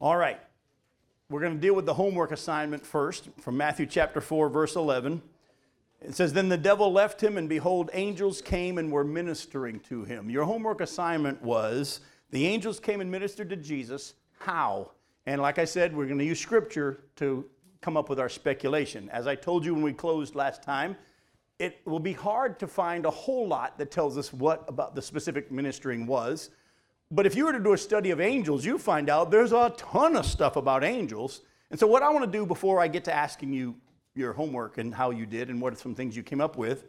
All right. We're going to deal with the homework assignment first from Matthew chapter 4, verse 11. It says, "Then the devil left him, and behold, angels came and were ministering to him." Your homework assignment was the angels came and ministered to Jesus. How? And like I said, we're going to use Scripture to come up with our speculation. As I told you when we closed last time, it will be hard to find a whole lot that tells us what about the specific ministering was. But if you were to do a study of angels, you find out there's a ton of stuff about angels. And so what I want to do before I get to asking you your homework and how you did and what are some things you came up with,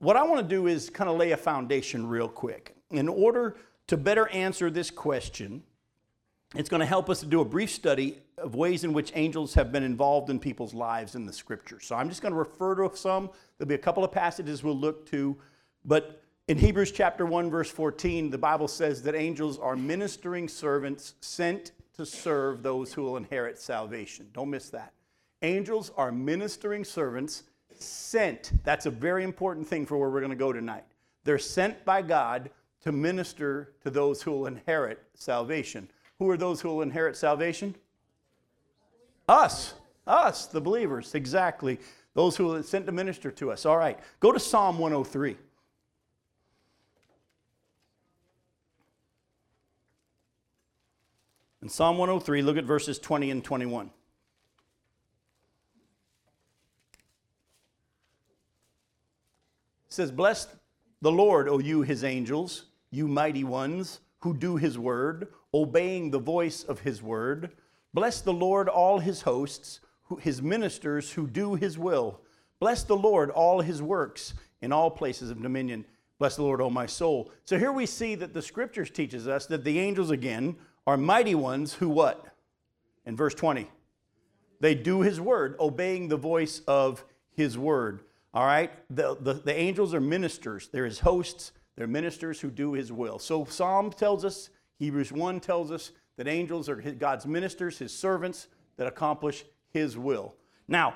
what I want to do is kind of lay a foundation real quick. In order to better answer this question, it's going to help us to do a brief study of ways in which angels have been involved in people's lives in the Scripture. So I'm just going to refer to some. There'll be a couple of passages we'll look to, but in Hebrews chapter 1, verse 14, the Bible says that angels are ministering servants sent to serve those who will inherit salvation. Don't miss that. Angels are ministering servants sent. That's a very important thing for where we're going to go tonight. They're sent by God to minister to those who will inherit salvation. Who are those who will inherit salvation? Us. Us, the believers. Exactly. Those who are sent to minister to us. All right. Go to Psalm 103. In Psalm 103, look at verses 20 and 21. It says, "Bless the Lord, O you his angels, you mighty ones who do his word, obeying the voice of his word. Bless the Lord, all his hosts, his ministers who do his will. Bless the Lord, all his works in all places of dominion. Bless the Lord, O my soul." So here we see that the Scriptures teaches us that the angels, again, are mighty ones who what? In verse 20, they do his word, obeying the voice of his word. All right? The angels are ministers. They're his hosts. They're ministers who do his will. So Psalm tells us, Hebrews 1 tells us that angels are God's ministers, his servants that accomplish his will. Now,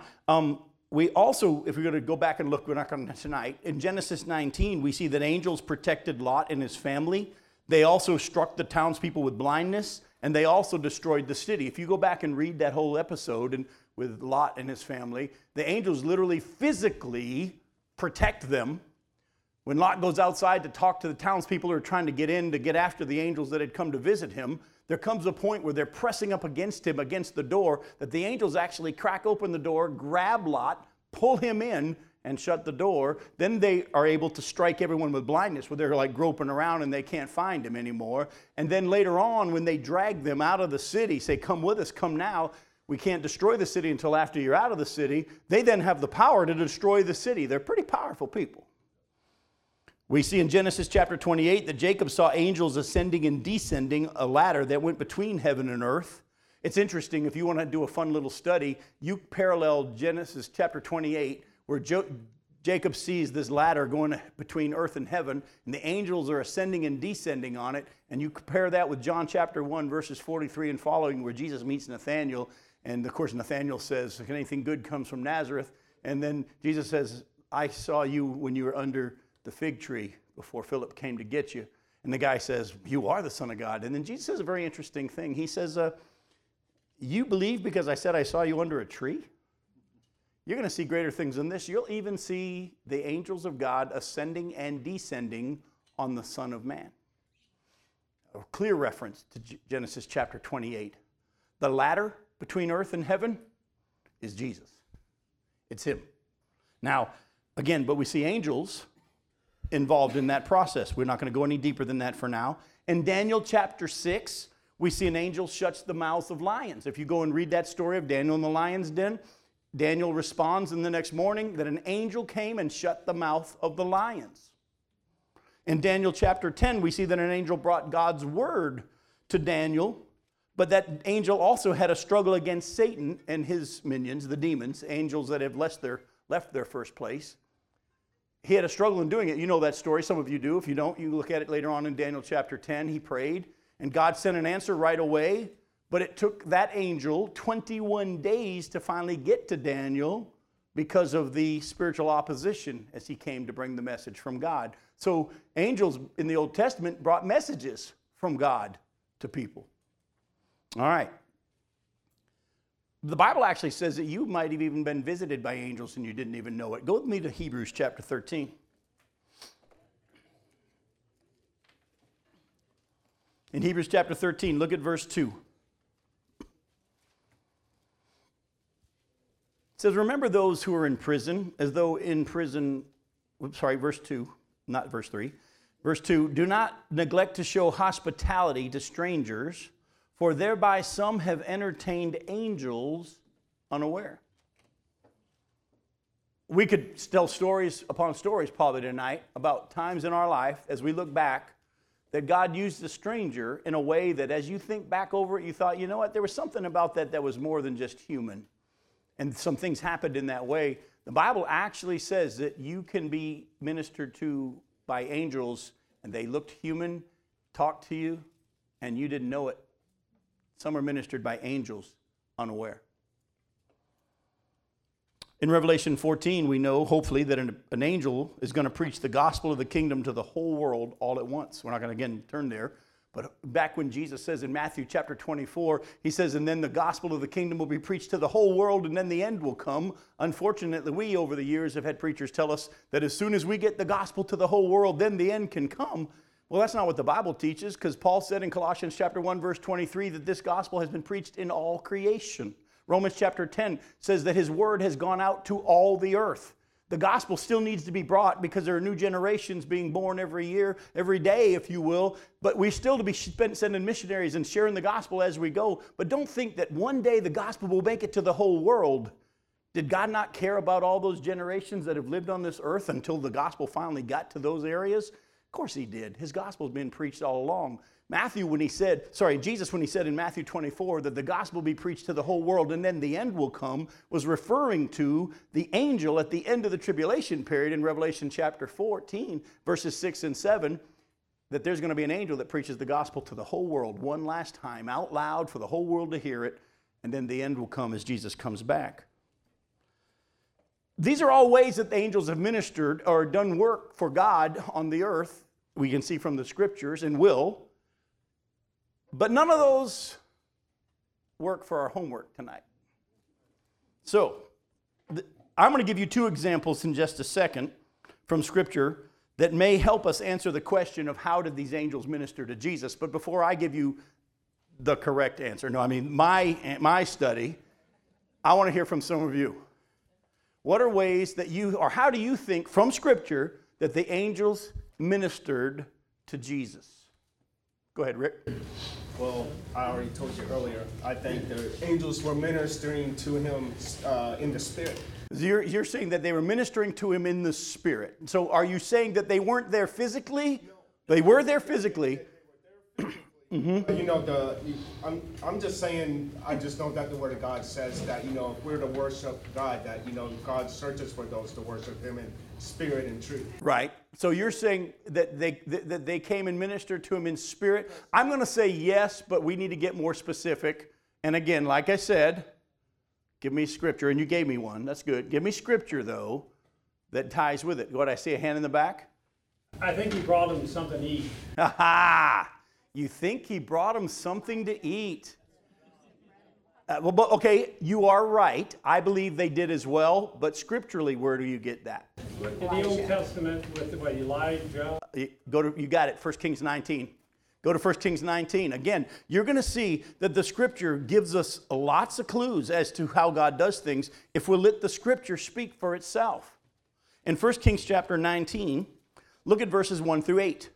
we also, if we're going to go back and look, we're not going to tonight, in Genesis 19, we see that angels protected Lot and his family. They also struck the townspeople with blindness, and they also destroyed the city. If you go back and read that whole episode and with Lot and his family, the angels literally physically protect them. When Lot goes outside to talk to the townspeople who are trying to get in to get after the angels that had come to visit him, there comes a point where they're pressing up against him, against the door, that the angels actually crack open the door, grab Lot, pull him in, and shut the door. Then they are able to strike everyone with blindness where they're like groping around and they can't find him anymore. And then later on, when they drag them out of the city, say, "Come with us, come now. We can't destroy the city until after you're out of the city." They then have the power to destroy the city. They're pretty powerful people. We see in Genesis chapter 28 that Jacob saw angels ascending and descending a ladder that went between heaven and earth. It's interesting, if you want to do a fun little study, you parallel Genesis chapter 28 where Jacob sees this ladder going between earth and heaven, and the angels are ascending and descending on it, and you compare that with John chapter 1, verses 43 and following, where Jesus meets Nathaniel, and of course Nathaniel says, "Can anything good comes from Nazareth?" And then Jesus says, "I saw you when you were under the fig tree before Philip came to get you." And the guy says, "You are the Son of God." And then Jesus says a very interesting thing. He says, "You believe because I said I saw you under a tree? You're going to see greater things than this. You'll even see the angels of God ascending and descending on the Son of Man." A clear reference to Genesis chapter 28. The ladder between earth and heaven is Jesus. It's him. Now, again, but we see angels involved in that process. We're not going to go any deeper than that for now. In Daniel chapter 6, we see an angel shuts the mouths of lions. If you go and read that story of Daniel in the lion's den, Daniel responds in the next morning that an angel came and shut the mouth of the lions. In Daniel chapter 10, we see that an angel brought God's word to Daniel, but that angel also had a struggle against Satan and his minions, the demons, angels that have left their first place. He had a struggle in doing it. You know that story. Some of you do. If you don't, you look at it later on in Daniel chapter 10. He prayed, and God sent an answer right away. But it took that angel 21 days to finally get to Daniel because of the spiritual opposition as he came to bring the message from God. So angels in the Old Testament brought messages from God to people. All right, The Bible actually says that you might have even been visited by angels and you didn't even know it. Go with me to Hebrews chapter 13. In Hebrews chapter 13, look at verse 2. It says, remember those who are in prison, as though in prison, verse 2, not verse 3. Verse 2, do not neglect to show hospitality to strangers, for thereby some have entertained angels unaware. We could tell stories upon stories probably tonight about times in our life as we look back that God used a stranger in a way that as you think back over it, you thought, you know what, there was something about that that was more than just human. And some things happened in that way. The Bible actually says that you can be ministered to by angels, and they looked human, talked to you, and you didn't know it. Some are ministered by angels unaware. In Revelation 14, we know, hopefully, that an angel is going to preach the gospel of the kingdom to the whole world all at once. We're not going to, again, turn there. But back when Jesus says in Matthew chapter 24, he says, and then the gospel of the kingdom will be preached to the whole world, and then the end will come. Unfortunately, we over the years have had preachers tell us that as soon as we get the gospel to the whole world, then the end can come. Well, that's not what the Bible teaches, because Paul said in Colossians chapter 1, verse 23, that this gospel has been preached in all creation. Romans chapter 10 says that his word has gone out to all the earth. The gospel still needs to be brought because there are new generations being born every year, every day, if you will. But we're still to be sending missionaries and sharing the gospel as we go. But don't think that one day the gospel will make it to the whole world. Did God not care about all those generations that have lived on this earth until the gospel finally got to those areas? Of course he did. His gospel's been preached all along. Jesus, when he said in Matthew 24 that the gospel be preached to the whole world and then the end will come, was referring to the angel at the end of the tribulation period in Revelation chapter 14, verses 6 and 7, that there's going to be an angel that preaches the gospel to the whole world one last time, out loud for the whole world to hear it, and then the end will come as Jesus comes back. These are all ways that the angels have ministered or done work for God on the earth, we can see from the scriptures, and will. But none of those work for our homework tonight. So, I'm going to give you two examples in just a second from Scripture that may help us answer the question of how did these angels minister to Jesus. But before I give you the correct answer, my study, I want to hear from some of you. What are ways that you, or how do you think from Scripture that the angels ministered to Jesus? Go ahead, Rick. Well, I already told you earlier, I think the angels were ministering to him in the spirit. You're saying that they were ministering to him in the spirit. So are you saying that they weren't there physically? No. They were there physically. Mm-hmm. I'm just saying, I just know that the Word of God says that, if we're to worship God, that, God searches for those to worship Him in spirit and truth. Right. So you're saying that they came and ministered to Him in spirit? I'm going to say yes, but we need to get more specific. And again, like I said, give me Scripture, and you gave me one. That's good. Give me Scripture, though, that ties with it. What, I see a hand in the back? I think He brought Him something to eat. Ha-ha! You think he brought them something to eat? You are right. I believe they did as well. But scripturally, where do you get that? In the Old Testament, with Elijah. You got it. 1 Kings 19. Go to 1 Kings 19. Again, you're going to see that the Scripture gives us lots of clues as to how God does things if we let the Scripture speak for itself. In 1 Kings chapter 19, look at verses 1 through 8.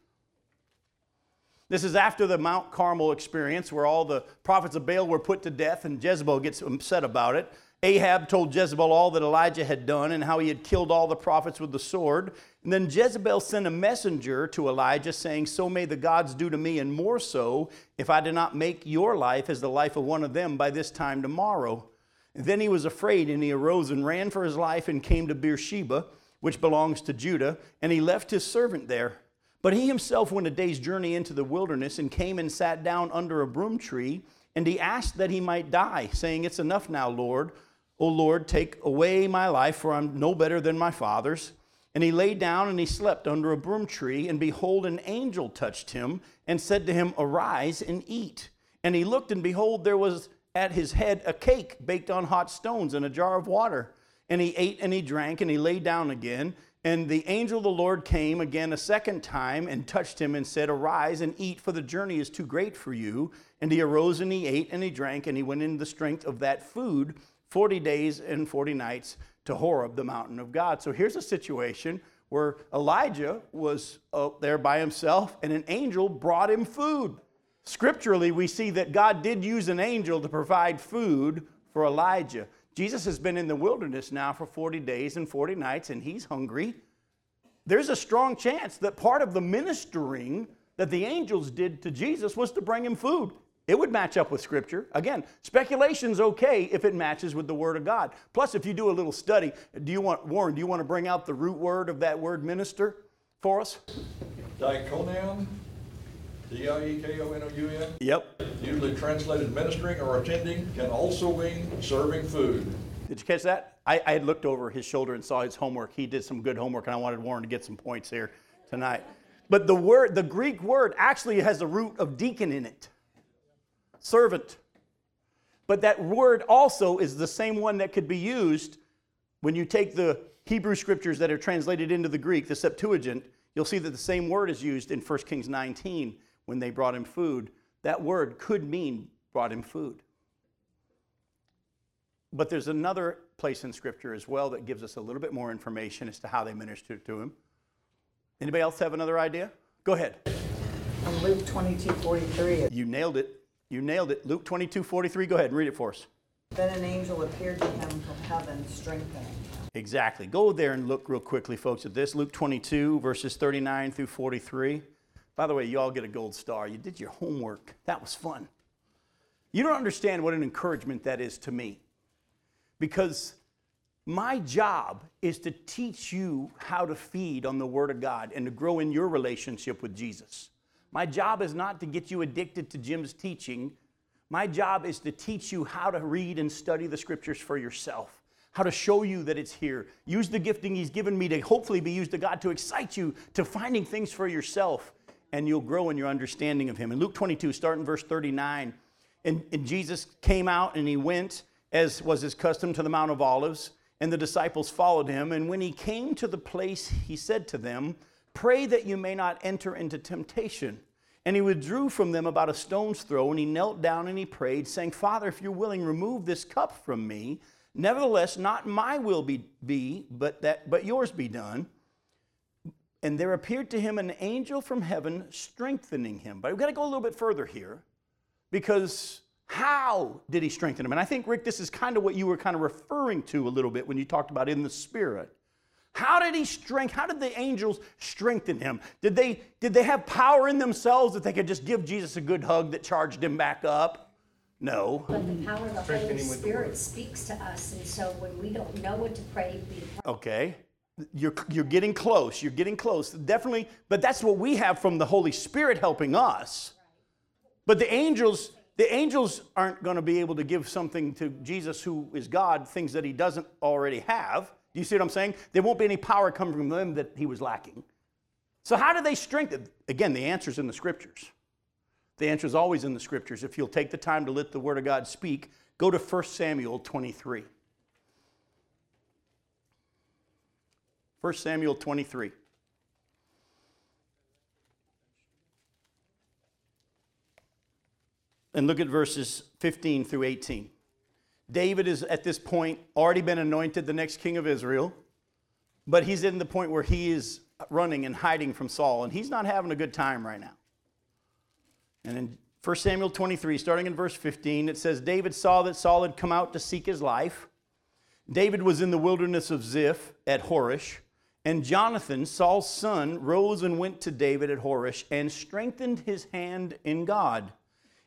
This is after the Mount Carmel experience where all the prophets of Baal were put to death and Jezebel gets upset about it. Ahab told Jezebel all that Elijah had done and how he had killed all the prophets with the sword. And then Jezebel sent a messenger to Elijah saying, so may the gods do to me and more so if I do not make your life as the life of one of them by this time tomorrow. And then he was afraid and he arose and ran for his life and came to Beersheba, which belongs to Judah, and he left his servant there. But he himself went a day's journey into the wilderness and came and sat down under a broom tree, and he asked that he might die, saying, it's enough now, Lord. O Lord, take away my life, for I'm no better than my father's. And he lay down and he slept under a broom tree, and behold, an angel touched him and said to him, arise and eat. And he looked, and behold, there was at his head a cake baked on hot stones and a jar of water. And he ate and he drank and he lay down again. And the angel of the Lord came again a second time and touched him and said, Arise and eat, for the journey is too great for you. And he arose and he ate and he drank, and he went into the strength of that food 40 days and 40 nights to Horeb, the mountain of God. So here's a situation where Elijah was up there by himself and an angel brought him food. Scripturally, we see that God did use an angel to provide food for Elijah. Jesus has been in the wilderness now for 40 days and 40 nights, and he's hungry. There's a strong chance that part of the ministering that the angels did to Jesus was to bring him food. It would match up with Scripture. Again, speculation's okay if it matches with the Word of God. Plus, if you do a little study, Warren, do you want to bring out the root word of that word minister for us? Diakonon. D-I-E-K-O-N-O-U-N. Yep. Usually translated ministering or attending, can also mean serving food. Did you catch that? I had looked over his shoulder and saw his homework. He did some good homework, and I wanted Warren to get some points here tonight. But the Greek word actually has the root of deacon in it. Servant. But that word also is the same one that could be used when you take the Hebrew scriptures that are translated into the Greek, the Septuagint. You'll see that the same word is used in 1 Kings 19 when they brought him food. That word could mean brought him food. But there's another place in Scripture as well that gives us a little bit more information as to how they ministered to him. Anybody else have another idea? Go ahead. Luke 22:43. You nailed it. You nailed it. Luke 22:43. Go ahead and read it for us. Then an angel appeared to him from heaven, strengthening him. Exactly. Go there and look real quickly, folks, at this. Luke 22, verses 39 through 43. By the way, you all get a gold star. You did your homework. That was fun. You don't understand what an encouragement that is to me, because my job is to teach you how to feed on the Word of God and to grow in your relationship with Jesus. My job is not to get you addicted to Jim's teaching. My job is to teach you how to read and study the Scriptures for yourself, how to show you that it's here. Use the gifting he's given me to hopefully be used to God to excite you to finding things for yourself, and you'll grow in your understanding of him. In Luke 22, starting verse 39, and Jesus came out and he went, as was his custom, to the Mount of Olives, and the disciples followed him. And when he came to the place, he said to them, Pray that you may not enter into temptation. And he withdrew from them about a stone's throw, and he knelt down and he prayed, saying, Father, if you're willing, remove this cup from me. Nevertheless, not my will but yours be done. And there appeared to him an angel from heaven strengthening him. But we've got to go a little bit further here, because how did he strengthen him? And I think, Rick, this is kind of what you were kind of referring to a little bit when you talked about in the Spirit. How did the angels strengthen him? Did they have power in themselves that they could just give Jesus a good hug that charged him back up? No. But the power of the Holy Spirit speaks to us, and so when we don't know what to pray, we pray. Okay. You're getting close. You're getting close. Definitely, but that's what we have from the Holy Spirit helping us. But the angels aren't going to be able to give something to Jesus, who is God, things that he doesn't already have. Do you see what I'm saying? There won't be any power coming from them that he was lacking. So how do they strengthen? Again, the answer's in the Scriptures. The answer is always in the Scriptures. If you'll take the time to let the Word of God speak, go to 1 Samuel 23. 1 Samuel 23. And look at verses 15 through 18. David is, at this point, already been anointed the next king of Israel, but he's in the point where he is running and hiding from Saul, and he's not having a good time right now. And in 1 Samuel 23, starting in verse 15, it says, David saw that Saul had come out to seek his life. David was in the wilderness of Ziph at Horish, and Jonathan, Saul's son, rose and went to David at Horish and strengthened his hand in God.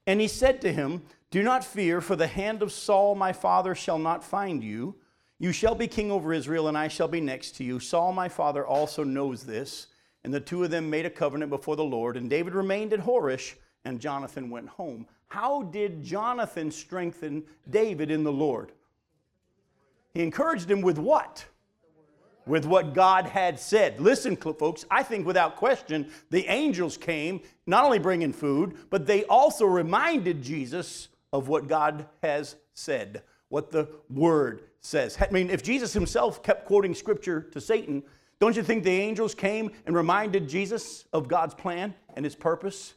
And he said to him, Do not fear, for the hand of Saul my father shall not find you. You shall be king over Israel, and I shall be next to you. Saul my father also knows this. And the two of them made a covenant before the Lord, and David remained at Horish, and Jonathan went home. How did Jonathan strengthen David in the Lord? He encouraged him with what? With what God had said. Listen, folks, I think without question, the angels came, not only bringing food, but they also reminded Jesus of what God has said, what the Word says. I mean, if Jesus himself kept quoting Scripture to Satan, don't you think the angels came and reminded Jesus of God's plan and his purpose?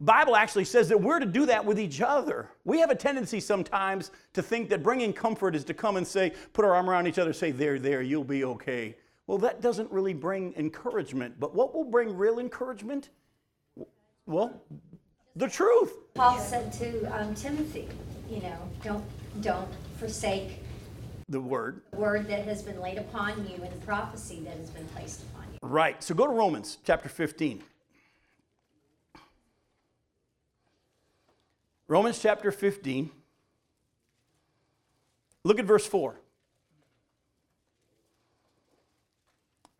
The Bible actually says that we're to do that with each other. We have a tendency sometimes to think that bringing comfort is to come and say, put our arm around each other, say, there, there, you'll be okay. Well, that doesn't really bring encouragement. But what will bring real encouragement? Well, the truth. Paul said to Timothy, you know, don't forsake the word that has been laid upon you and the prophecy that has been placed upon you. Right. So go to Romans chapter 15. Romans chapter 15. Look at verse 4.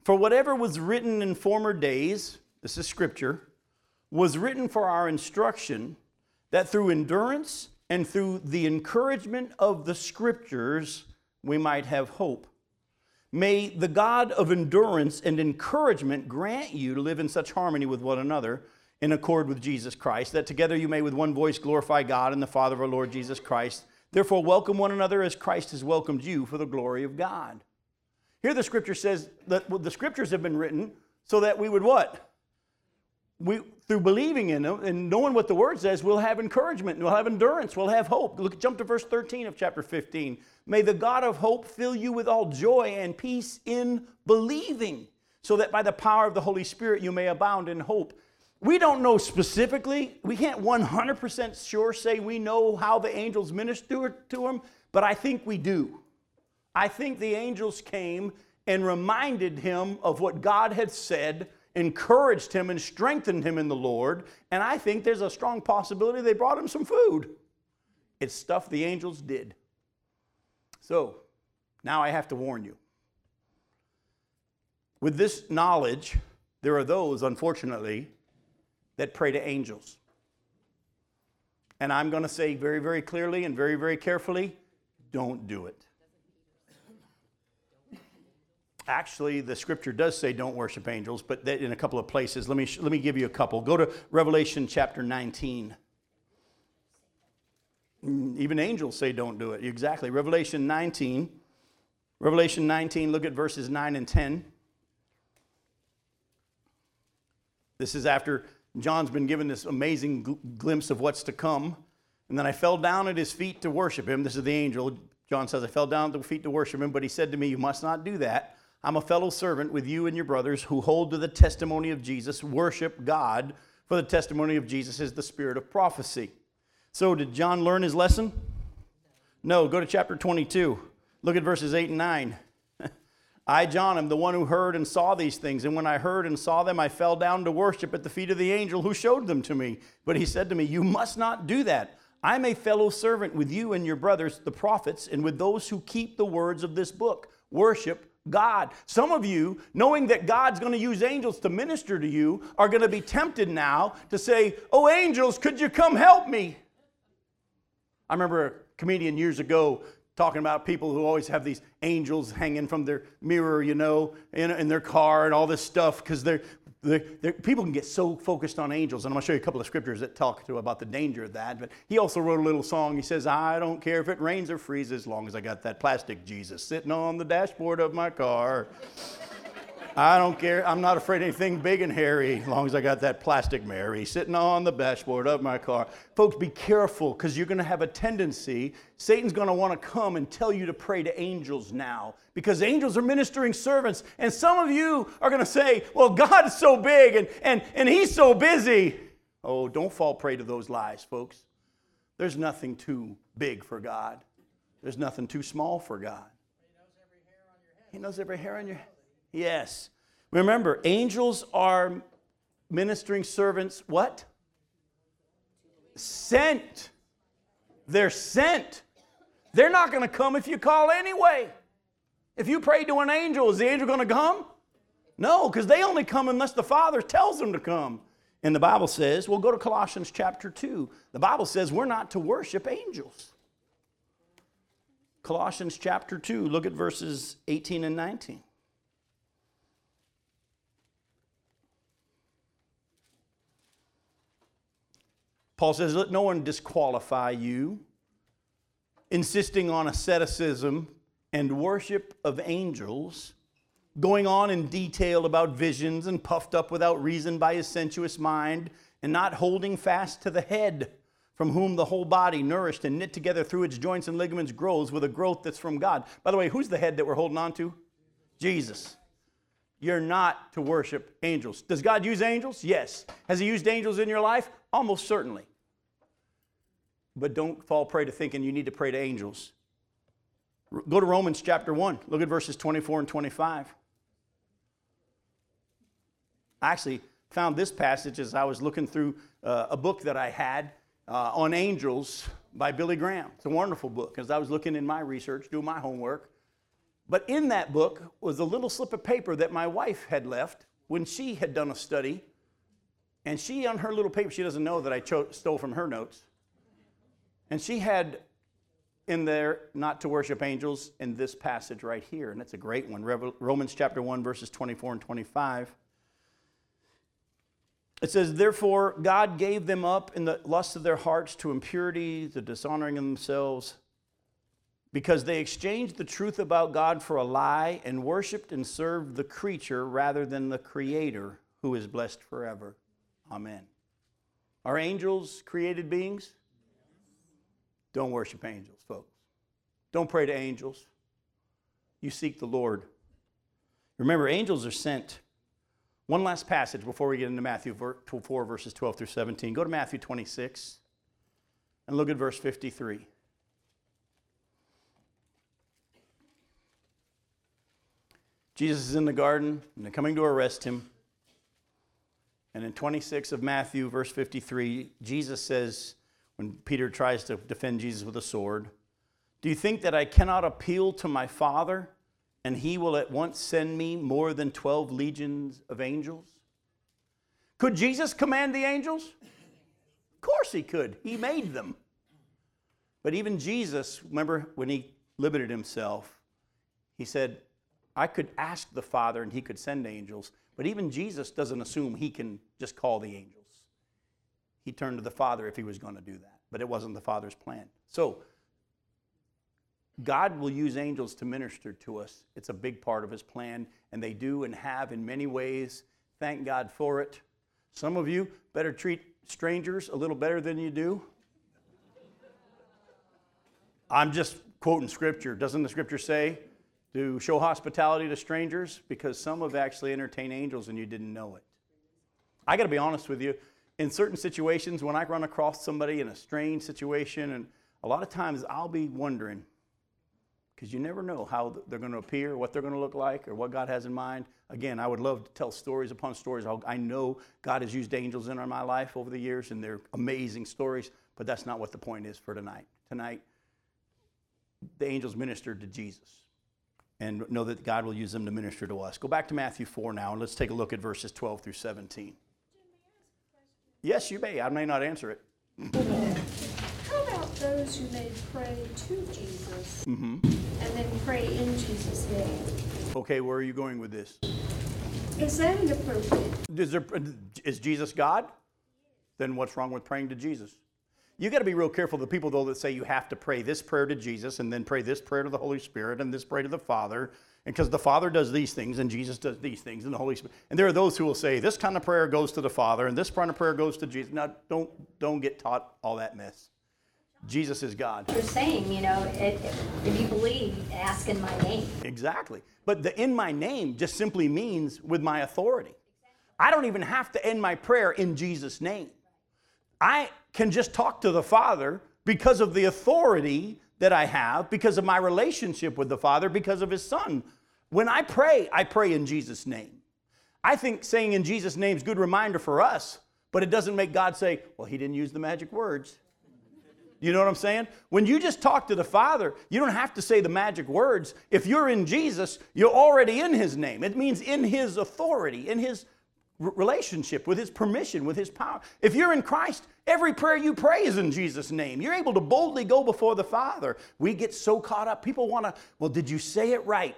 For whatever was written in former days, this is Scripture, was written for our instruction, that through endurance and through the encouragement of the Scriptures we might have hope. May the God of endurance and encouragement grant you to live in such harmony with one another, in accord with Jesus Christ, that together you may with one voice glorify God and the Father of our Lord Jesus Christ. Therefore, welcome one another as Christ has welcomed you for the glory of God. Here the Scripture says that the Scriptures have been written so that we would what? We, through believing in them and knowing what the Word says, we'll have encouragement, we'll have endurance, we'll have hope. Look, jump to verse 13 of chapter 15. May the God of hope fill you with all joy and peace in believing, so that by the power of the Holy Spirit you may abound in hope. We don't know specifically. We can't 100% sure say we know how the angels ministered to them, but I think we do. I think the angels came and reminded him of what God had said, encouraged him and strengthened him in the Lord, and I think there's a strong possibility they brought him some food. It's stuff the angels did. So, now I have to warn you. With this knowledge, there are those, unfortunately, that pray to angels. And I'm going to say very, very clearly and very, very carefully, don't do it. Actually, the Scripture does say don't worship angels, but in a couple of places. Let me give you a couple. Go to Revelation chapter 19. Even angels say don't do it. Exactly. Revelation 19. Revelation 19, look at verses 9 and 10. This is after John's been given this amazing glimpse of what's to come. And then I fell down at his feet to worship him. This is the angel. John says, I fell down at the feet to worship him, but he said to me, you must not do that. I'm a fellow servant with you and your brothers who hold to the testimony of Jesus. Worship God, for the testimony of Jesus is the spirit of prophecy. So did John learn his lesson? No. Go to chapter 22. Look at verses 8 and 9. I, John, am the one who heard and saw these things, and when I heard and saw them, I fell down to worship at the feet of the angel who showed them to me. But he said to me, you must not do that. I'm a fellow servant with you and your brothers, the prophets, and with those who keep the words of this book. Worship God. Some of you, knowing that God's going to use angels to minister to you, are going to be tempted now to say, oh, angels, could you come help me? I remember a comedian years ago talking about people who always have these angels hanging from their mirror, you know, in their car and all this stuff, because people can get so focused on angels. And I'm going to show you a couple of scriptures that talk to about the danger of that. But he also wrote a little song. He says, I don't care if it rains or freezes as long as I got that plastic Jesus sitting on the dashboard of my car. I don't care. I'm not afraid of anything big and hairy as long as I got that plastic Mary sitting on the dashboard of my car. Folks, be careful, because you're going to have a tendency. Satan's going to want to come and tell you to pray to angels now, because angels are ministering servants. And some of you are going to say, well, God is so big and he's so busy. Oh, don't fall prey to those lies, folks. There's nothing too big for God. There's nothing too small for God. He knows every hair on your head. Yes. Remember, angels are ministering servants, what? Sent. They're sent. They're not going to come if you call anyway. If you pray to an angel, is the angel going to come? No, because they only come unless the Father tells them to come. And the Bible says, well, go to Colossians chapter 2. The Bible says we're not to worship angels. Colossians chapter 2, look at verses 18 and 19. Paul says, let no one disqualify you, insisting on asceticism and worship of angels, going on in detail about visions and puffed up without reason by his sensuous mind, and not holding fast to the head, from whom the whole body, nourished and knit together through its joints and ligaments, grows with a growth that's from God. By the way, who's the head that we're holding on to? Jesus. You're not to worship angels. Does God use angels? Yes. Has he used angels in your life? Almost certainly. But don't fall prey to thinking you need to pray to angels. Go to Romans chapter 1. Look at verses 24 and 25. I actually found this passage as I was looking through a book that I had on angels by Billy Graham. It's a wonderful book. As I was looking in my research, doing my homework. But in that book was a little slip of paper that my wife had left when she had done a study. And she, on her little paper, she doesn't know that I stole from her notes. And she had in there not to worship angels in this passage right here. And it's a great one. Romans chapter 1, verses 24 and 25. It says, therefore, God gave them up in the lust of their hearts to impurity, the dishonoring of themselves, because they exchanged the truth about God for a lie and worshiped and served the creature rather than the Creator, who is blessed forever. Amen. Are angels created beings? Don't worship angels, folks. Don't pray to angels. You seek the Lord. Remember, angels are sent. One last passage before we get into Matthew 4, verses 12 through 17. Go to Matthew 26 and look at verse 53. Jesus is in the garden, and they're coming to arrest him. And in 26 of Matthew, verse 53, Jesus says, when Peter tries to defend Jesus with a sword, do you think that I cannot appeal to my Father, and he will at once send me more than 12 legions of angels? Could Jesus command the angels? Of course he could. He made them. But even Jesus, remember when he limited himself, he said, I could ask the Father and he could send angels, but even Jesus doesn't assume he can just call the angels. He turned to the Father if he was going to do that, but it wasn't the Father's plan. So, God will use angels to minister to us. It's a big part of his plan, and they do and have in many ways. Thank God for it. Some of you better treat strangers a little better than you do. I'm just quoting Scripture. Doesn't the Scripture say to show hospitality to strangers? Because some have actually entertained angels and you didn't know it. I got to be honest with you. In certain situations, when I run across somebody in a strange situation, and a lot of times I'll be wondering, because you never know how they're going to appear, what they're going to look like, or what God has in mind. Again, I would love to tell stories upon stories. I know God has used angels in my life over the years, and they're amazing stories, but that's not what the point is for tonight. Tonight, the angels ministered to Jesus. And know that God will use them to minister to us. Go back to Matthew 4 now, and let's take a look at verses 12 through 17. Jim, may I ask a question? Yes, you may. I may not answer it. How about those who may pray to Jesus and then pray in Jesus' name? Okay, where are you going with this? Is that inappropriate? Is Jesus God? Then what's wrong with praying to Jesus? You got to be real careful of the people, though, that say you have to pray this prayer to Jesus and then pray this prayer to the Holy Spirit and this prayer to the Father, and because the Father does these things and Jesus does these things and the Holy Spirit. And there are those who will say this kind of prayer goes to the Father and this kind of prayer goes to Jesus. Now, don't get taught all that mess. Jesus is God. You're saying, if you believe, ask in my name. Exactly. But the in my name just simply means with my authority. I don't even have to end my prayer in Jesus' name. I can just talk to the Father because of the authority that I have, because of my relationship with the Father, because of his Son. When I pray in Jesus' name. I think saying in Jesus' name is a good reminder for us, but it doesn't make God say, well, he didn't use the magic words. You know what I'm saying? When you just talk to the Father, you don't have to say the magic words. If you're in Jesus, you're already in his name. It means in his authority, in his relationship, with his permission, with his power. If you're in Christ, every prayer you pray is in Jesus' name. You're able to boldly go before the Father. We get so caught up. People want to, well, did you say it right?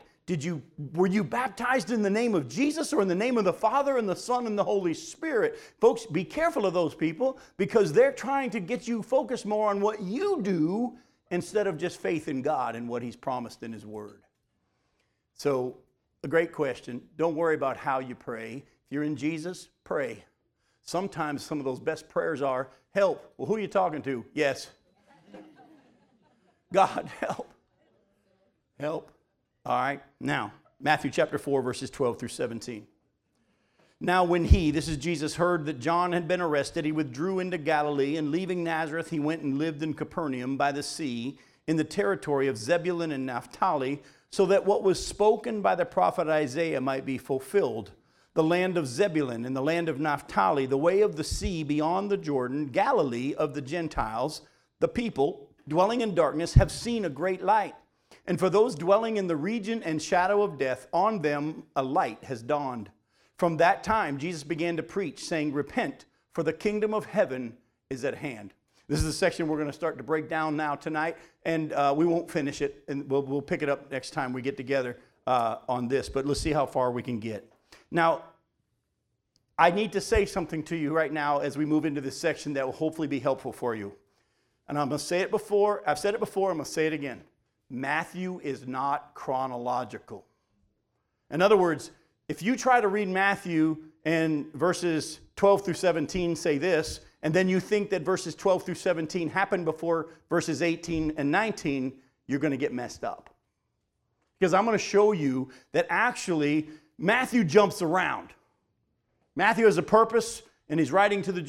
Were you baptized in the name of Jesus or in the name of the Father and the Son and the Holy Spirit? Folks, be careful of those people because they're trying to get you focused more on what you do instead of just faith in God and what He's promised in His Word. So, a great question. Don't worry about how you pray. If you're in Jesus, pray. Sometimes some of those best prayers are, help. Well, who are you talking to? Yes. God, help. Help. All right. Now, Matthew chapter 4, verses 12 through 17. Now when he, this is Jesus, heard that John had been arrested, he withdrew into Galilee, and leaving Nazareth, he went and lived in Capernaum by the sea, in the territory of Zebulun and Naphtali, so that what was spoken by the prophet Isaiah might be fulfilled. The land of Zebulun and the land of Naphtali, the way of the sea beyond the Jordan, Galilee of the Gentiles, the people, dwelling in darkness, have seen a great light. And for those dwelling in the region and shadow of death, on them a light has dawned. From that time, Jesus began to preach, saying, repent, for the kingdom of heaven is at hand. This is the section we're going to start to break down now tonight, and we won't finish it, and we'll pick it up next time we get together on this. But let's see how far we can get. Now, I need to say something to you right now as we move into this section that will hopefully be helpful for you. And I'm going to say it before. I've said it before. I'm going to say it again. Matthew is not chronological. In other words, if you try to read Matthew and verses 12 through 17 say this, and then you think that verses 12 through 17 happened before verses 18 and 19, you're going to get messed up. Because I'm going to show you that actually Matthew jumps around. Matthew has a purpose, and he's writing to the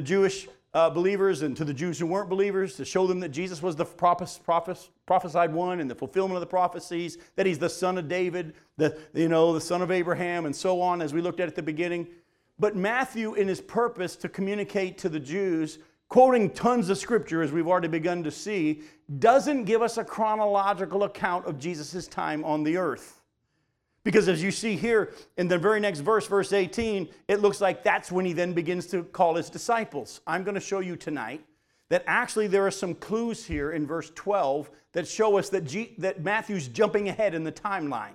Jewish believers and to the Jews who weren't believers to show them that Jesus was the prophesied one and the fulfillment of the prophecies, that he's the son of David, the son of Abraham, and so on, as we looked at the beginning. But Matthew, in his purpose to communicate to the Jews, quoting tons of Scripture, as we've already begun to see, doesn't give us a chronological account of Jesus' time on the earth. Because as you see here in the very next verse, verse 18, it looks like that's when he then begins to call his disciples. I'm going to show you tonight that actually there are some clues here in verse 12 that show us that Matthew's jumping ahead in the timeline.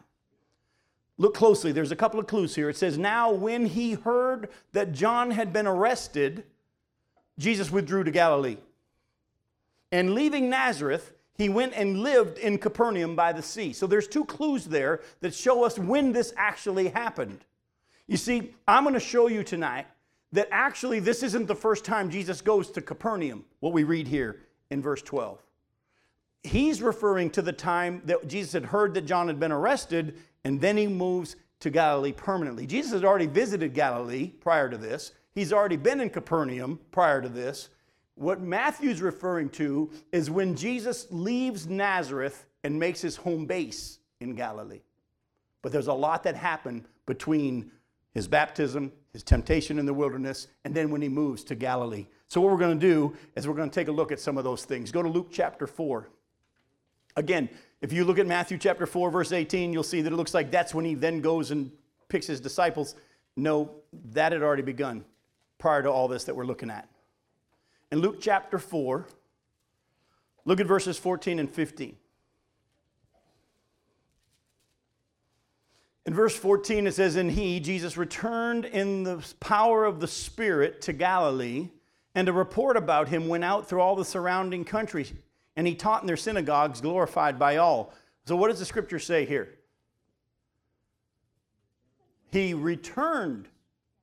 Look closely. There's a couple of clues here. It says, now when he heard that John had been arrested, Jesus withdrew to Galilee. And leaving Nazareth, he went and lived in Capernaum by the sea. So there's two clues there that show us when this actually happened. You see, I'm going to show you tonight that actually this isn't the first time Jesus goes to Capernaum, what we read here in verse 12. He's referring to the time that Jesus had heard that John had been arrested, and then he moves to Galilee permanently. Jesus had already visited Galilee prior to this. He's already been in Capernaum prior to this. What Matthew's referring to is when Jesus leaves Nazareth and makes his home base in Galilee. But there's a lot that happened between his baptism, his temptation in the wilderness, and then when he moves to Galilee. So what we're going to do is we're going to take a look at some of those things. Go to Luke chapter 4. Again, if you look at Matthew chapter 4, verse 18, you'll see that it looks like that's when he then goes and picks his disciples. No, that had already begun prior to all this that we're looking at. In Luke chapter 4, look at verses 14 and 15. In verse 14 it says, and he, Jesus, returned in the power of the Spirit to Galilee, and a report about him went out through all the surrounding country, and he taught in their synagogues, glorified by all. So what does the Scripture say here? He returned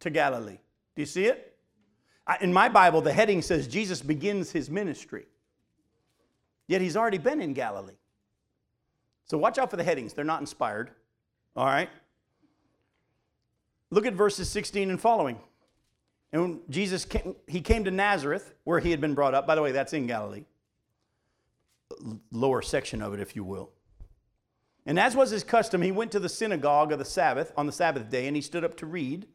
to Galilee. Do you see it? In my Bible, the heading says Jesus begins his ministry. Yet he's already been in Galilee. So watch out for the headings. They're not inspired. All right? Look at verses 16 and following. And when Jesus came to Nazareth, where he had been brought up. By the way, that's in Galilee. Lower section of it, if you will. And as was his custom, he went to the synagogue on the Sabbath day, and he stood up to read.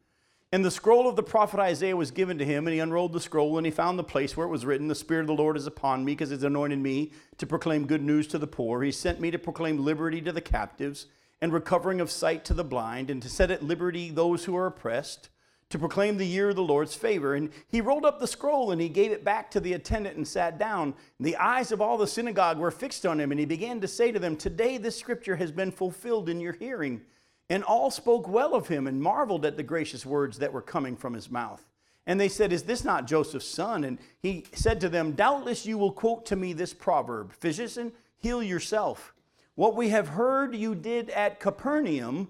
And the scroll of the prophet Isaiah was given to him, and he unrolled the scroll, and he found the place where it was written, the Spirit of the Lord is upon me, because he's anointed me to proclaim good news to the poor. He sent me to proclaim liberty to the captives, and recovering of sight to the blind, and to set at liberty those who are oppressed, to proclaim the year of the Lord's favor. And he rolled up the scroll and he gave it back to the attendant and sat down. And the eyes of all the synagogue were fixed on him, and he began to say to them, "Today this scripture has been fulfilled in your hearing." And all spoke well of him and marveled at the gracious words that were coming from his mouth. And they said, "Is this not Joseph's son?" And he said to them, "Doubtless you will quote to me this proverb, 'Physician, heal yourself. What we have heard you did at Capernaum,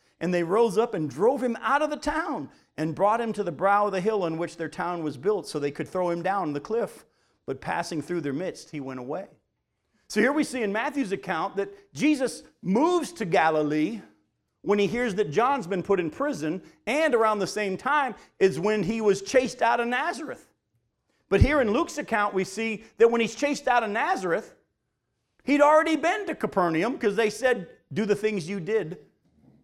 And they rose up and drove him out of the town and brought him to the brow of the hill on which their town was built, so they could throw him down the cliff. But passing through their midst, he went away." So here we see in Matthew's account that Jesus moves to Galilee when he hears that John's been put in prison, and around the same time is when he was chased out of Nazareth. But here in Luke's account, we see that when he's chased out of Nazareth, he'd already been to Capernaum, because they said, "Do the things you did.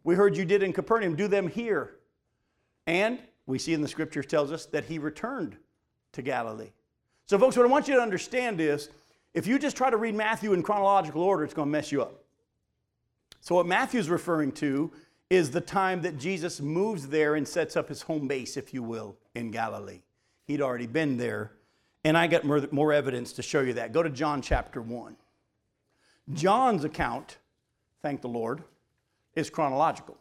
We heard you did in Capernaum, do them here." And we see in the scriptures tells us that he returned to Galilee. So folks, what I want you to understand is, if you just try to read Matthew in chronological order, it's going to mess you up. So what Matthew's referring to is the time that Jesus moves there and sets up his home base, if you will, in Galilee. He'd already been there. And I got more evidence to show you that. Go to John chapter 1. John's account, thank the Lord, is chronological.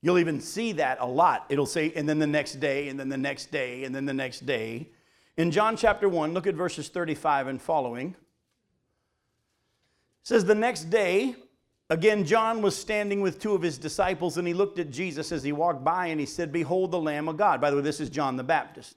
You'll even see that a lot. It'll say, and then the next day, and then the next day, and then the next day. In John chapter 1, look at verses 35 and following. It says, "The next day, again, John was standing with 2 of his disciples, and he looked at Jesus as he walked by, and he said, 'Behold the Lamb of God.'" By the way, this is John the Baptist.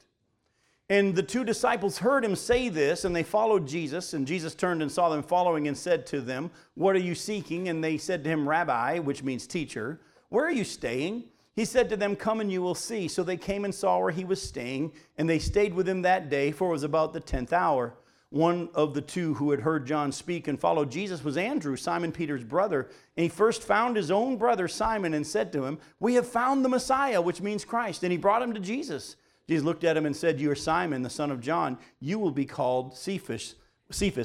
"And the 2 disciples heard him say this, and they followed Jesus. And Jesus turned and saw them following and said to them, 'What are you seeking?' And they said to him, 'Rabbi,' which means teacher, 'where are you staying?' He said to them, 'Come and you will see.' So they came and saw where he was staying, and they stayed with him that day, for it was about the 10th hour. One of the 2 who had heard John speak and followed Jesus was Andrew, Simon Peter's brother. And he first found his own brother Simon and said to him, 'We have found the Messiah,' which means Christ. And he brought him to Jesus. Jesus looked at him and said, 'You are Simon, the son of John. You will be called Cephas,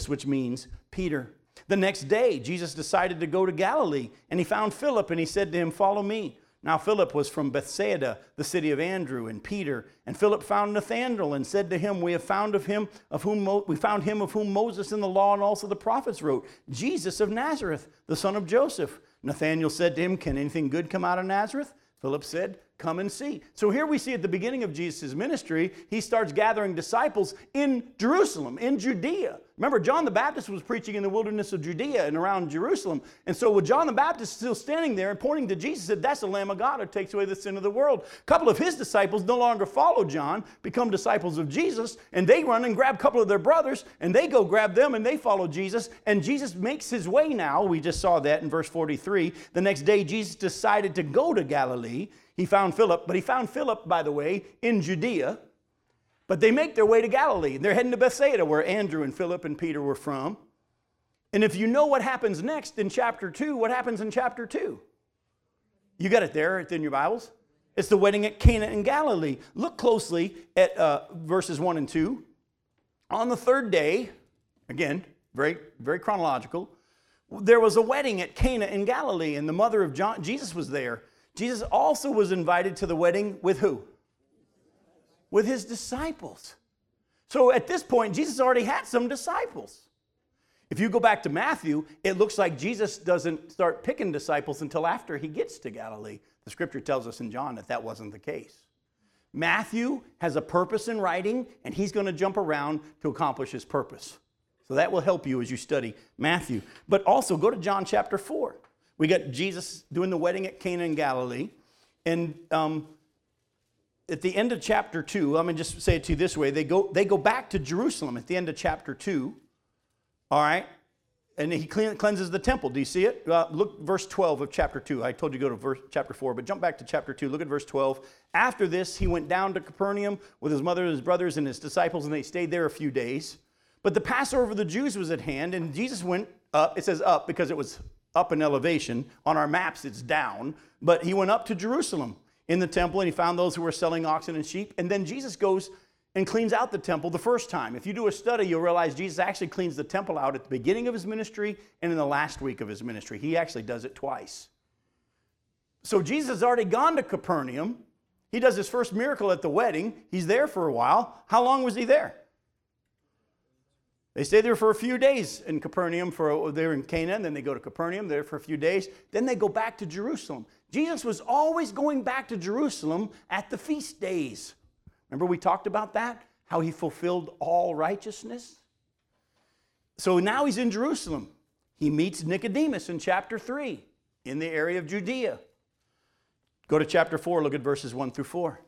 which means Peter.' The next day, Jesus decided to go to Galilee, and he found Philip, and he said to him, 'Follow me.' Now Philip was from Bethsaida, the city of Andrew and Peter. And Philip found Nathanael and said to him, 'We have found him of whom Moses in the law and also the prophets wrote, Jesus of Nazareth, the son of Joseph.' Nathanael said to him, 'Can anything good come out of Nazareth?' Philip said, 'Come and see.'" So here we see at the beginning of Jesus' ministry, he starts gathering disciples in Jerusalem, in Judea. Remember, John the Baptist was preaching in the wilderness of Judea and around Jerusalem. And so with John the Baptist still standing there and pointing to Jesus, said, "That's the Lamb of God who takes away the sin of the world." A couple of his disciples no longer follow John, become disciples of Jesus, and they run and grab a couple of their brothers, and they go grab them, and they follow Jesus. And Jesus makes his way now. We just saw that in verse 43. "The next day, Jesus decided to go to Galilee. He found Philip," but he found Philip, by the way, in Judea. But they make their way to Galilee. They're heading to Bethsaida, where Andrew and Philip and Peter were from. And if you know what happens next in chapter 2, what happens in chapter 2? You got it there, it's in your Bibles. It's the wedding at Cana in Galilee. Look closely at verses 1 and 2. "On the 3rd day," again, very, very chronological, "there was a wedding at Cana in Galilee, and the mother of Jesus was there. Jesus also was invited to the wedding with" who? "With his disciples." So at this point, Jesus already had some disciples. If you go back to Matthew, it looks like Jesus doesn't start picking disciples until after he gets to Galilee. The scripture tells us in John that that wasn't the case. Matthew has a purpose in writing, and he's going to jump around to accomplish his purpose. So that will help you as you study Matthew. But also go to John chapter 4. We got Jesus doing the wedding at Cana in Galilee. And at the end of chapter 2, I'm going to just say it to you this way. They go back to Jerusalem at the end of chapter 2. All right? And he cleanses the temple. Do you see it? Look, verse 12 of chapter 2. I told you to go to chapter 4, but jump back to chapter 2. Look at verse 12. After this, he went down to Capernaum with his mother and his brothers and his disciples, and they stayed there a few days. But the Passover of the Jews was at hand, and Jesus went up. It says up because it was up in elevation. On our maps, it's down. But he went up to Jerusalem in the temple, and he found those who were selling oxen and sheep. And then Jesus goes and cleans out the temple the first time. If you do a study, you'll realize Jesus actually cleans the temple out at the beginning of his ministry and in the last week of his ministry. He actually does it twice. So Jesus has already gone to Capernaum. He does his first miracle at the wedding. He's there for a while. How long was he there? They stay there for a few days in Capernaum. They're in Cana, and then they go to Capernaum, there for a few days. Then they go back to Jerusalem. Jesus was always going back to Jerusalem at the feast days. Remember we talked about that? How he fulfilled all righteousness? So now he's in Jerusalem. He meets Nicodemus in chapter 3 in the area of Judea. Go to chapter 4, look at verses 1 through 4.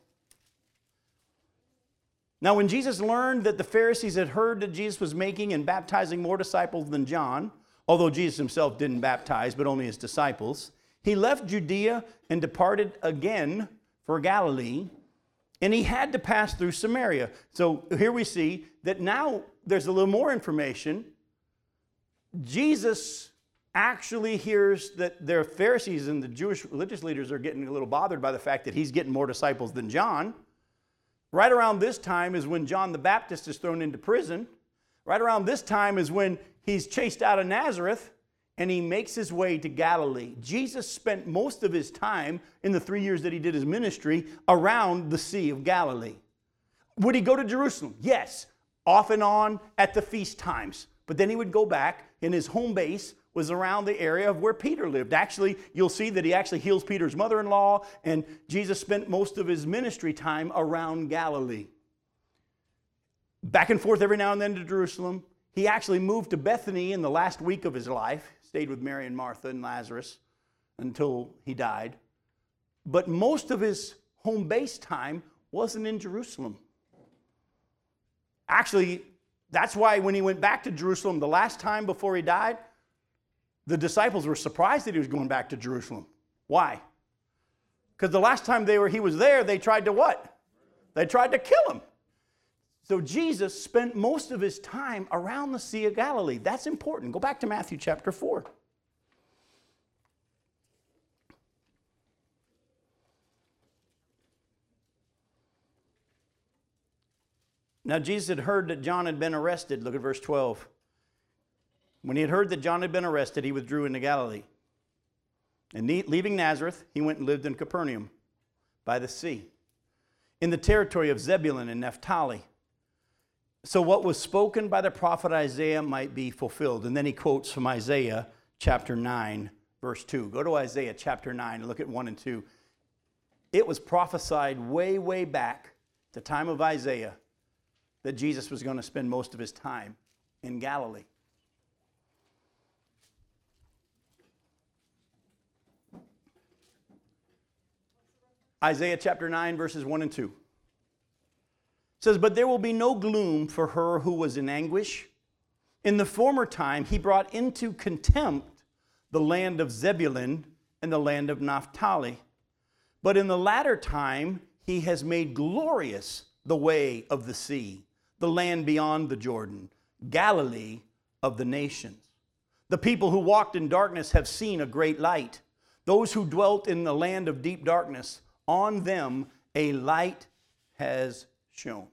Now when Jesus learned that the Pharisees had heard that Jesus was making and baptizing more disciples than John, although Jesus himself didn't baptize but only his disciples, he left Judea and departed again for Galilee. And he had to pass through Samaria. So here we see that now there's a little more information. Jesus actually hears that the Pharisees and the Jewish religious leaders are getting a little bothered by the fact that he's getting more disciples than John. Right around this time is when John the Baptist is thrown into prison. Right around this time is when he's chased out of Nazareth and he makes his way to Galilee. Jesus spent most of his time in the 3 years that he did his ministry around the Sea of Galilee. Would he go to Jerusalem? Yes, off and on at the feast times. But then he would go back, and his home base was around the area of where Peter lived. Actually, you'll see that he actually heals Peter's mother-in-law, and Jesus spent most of his ministry time around Galilee. Back and forth every now and then to Jerusalem. He actually moved to Bethany in the last week of his life. Stayed with Mary and Martha and Lazarus until he died. But most of his home base time wasn't in Jerusalem. Actually, that's why when he went back to Jerusalem the last time before he died, the disciples were surprised that he was going back to Jerusalem. Why? Because the last time he was there, they tried to what? They tried to kill him. So Jesus spent most of his time around the Sea of Galilee. That's important. Go back to Matthew chapter 4. Now Jesus had heard that John had been arrested. Look at verse 12. When he had heard that John had been arrested, he withdrew into Galilee. And leaving Nazareth, he went and lived in Capernaum by the sea, in the territory of Zebulun and Naphtali. So what was spoken by the prophet Isaiah might be fulfilled. And then he quotes from Isaiah chapter 9, verse 2. Go to Isaiah chapter 9 and look at 1 and 2. It was prophesied way, way back, the time of Isaiah, that Jesus was going to spend most of his time in Galilee. Isaiah chapter 9, verses 1 and 2. It says, but there will be no gloom for her who was in anguish. In the former time, he brought into contempt the land of Zebulun and the land of Naphtali. But in the latter time, he has made glorious the way of the sea, the land beyond the Jordan, Galilee of the nations. The people who walked in darkness have seen a great light. Those who dwelt in the land of deep darkness, on them a light has shown.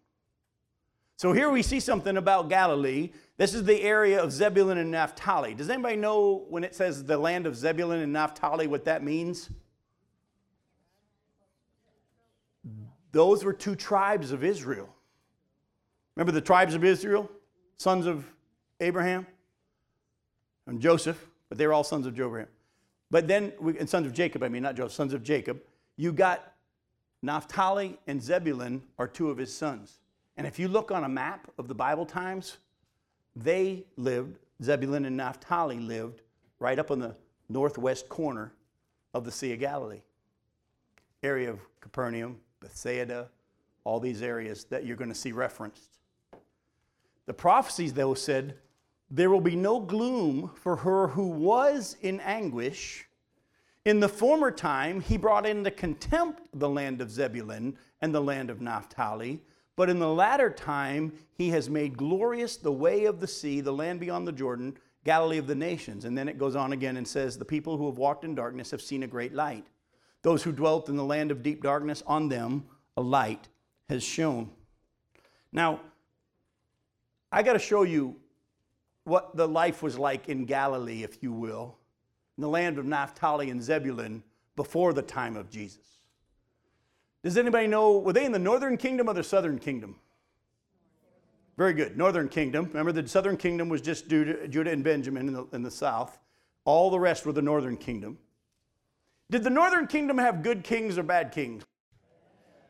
So here we see something about Galilee. This is the area of Zebulun and Naphtali. Does anybody know when it says the land of Zebulun and Naphtali what that means? Those were two tribes of Israel. Remember the tribes of Israel? Sons of Abraham and Joseph, but they were all sons of Abraham. But then, and sons of Jacob, I mean, not Joseph, sons of Jacob. You got Naphtali and Zebulun are two of his sons. And if you look on a map of the Bible times, they lived, Zebulun and Naphtali lived, right up on the northwest corner of the Sea of Galilee. Area of Capernaum, Bethsaida, all these areas that you're going to see referenced. The prophecies, though, said there will be no gloom for her who was in anguish. In the former time, he brought into contempt the land of Zebulun and the land of Naphtali. But in the latter time, he has made glorious the way of the sea, the land beyond the Jordan, Galilee of the nations. And then it goes on again and says, the people who have walked in darkness have seen a great light. Those who dwelt in the land of deep darkness, on them a light has shone. Now, I got to show you what the life was like in Galilee, if you will, in the land of Naphtali and Zebulun before the time of Jesus. Does anybody know, were they in the northern kingdom or the southern kingdom? Very good, northern kingdom. Remember, the southern kingdom was just Judah and Benjamin in the south. All the rest were the northern kingdom. Did the northern kingdom have good kings or bad kings?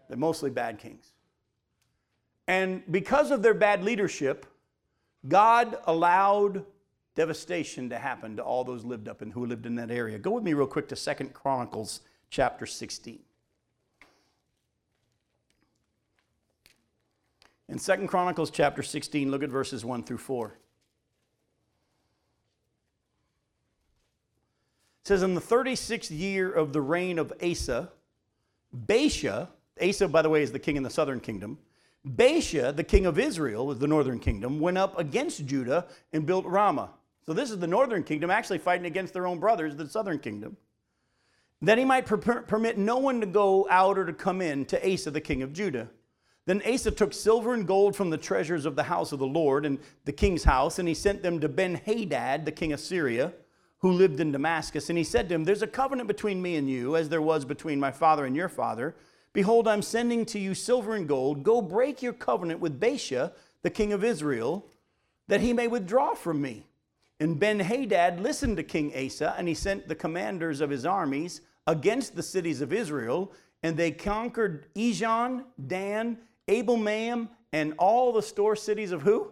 They're mostly bad kings. And because of their bad leadership, God allowed devastation to happen to all those who lived in that area. Go with me real quick to 2 Chronicles chapter 16. In 2 Chronicles chapter 16, look at verses 1 through 4. It says, in the 36th year of the reign of Asa, Asa, by the way, is the king in the southern kingdom. Baasha, the king of Israel, was the northern kingdom, went up against Judah and built Ramah. So this is the northern kingdom actually fighting against their own brothers, the southern kingdom. That he might permit no one to go out or to come in to Asa, the king of Judah. Then Asa took silver and gold from the treasures of the house of the Lord and the king's house, and he sent them to Ben-Hadad, the king of Syria, who lived in Damascus. And he said to him, there's a covenant between me and you, as there was between my father and your father. Behold, I'm sending to you silver and gold. Go break your covenant with Baasha, the king of Israel, that he may withdraw from me. And Ben-Hadad listened to King Asa, and he sent the commanders of his armies against the cities of Israel, and they conquered Ejon, Dan, Abel-Maim, and all the store cities of who?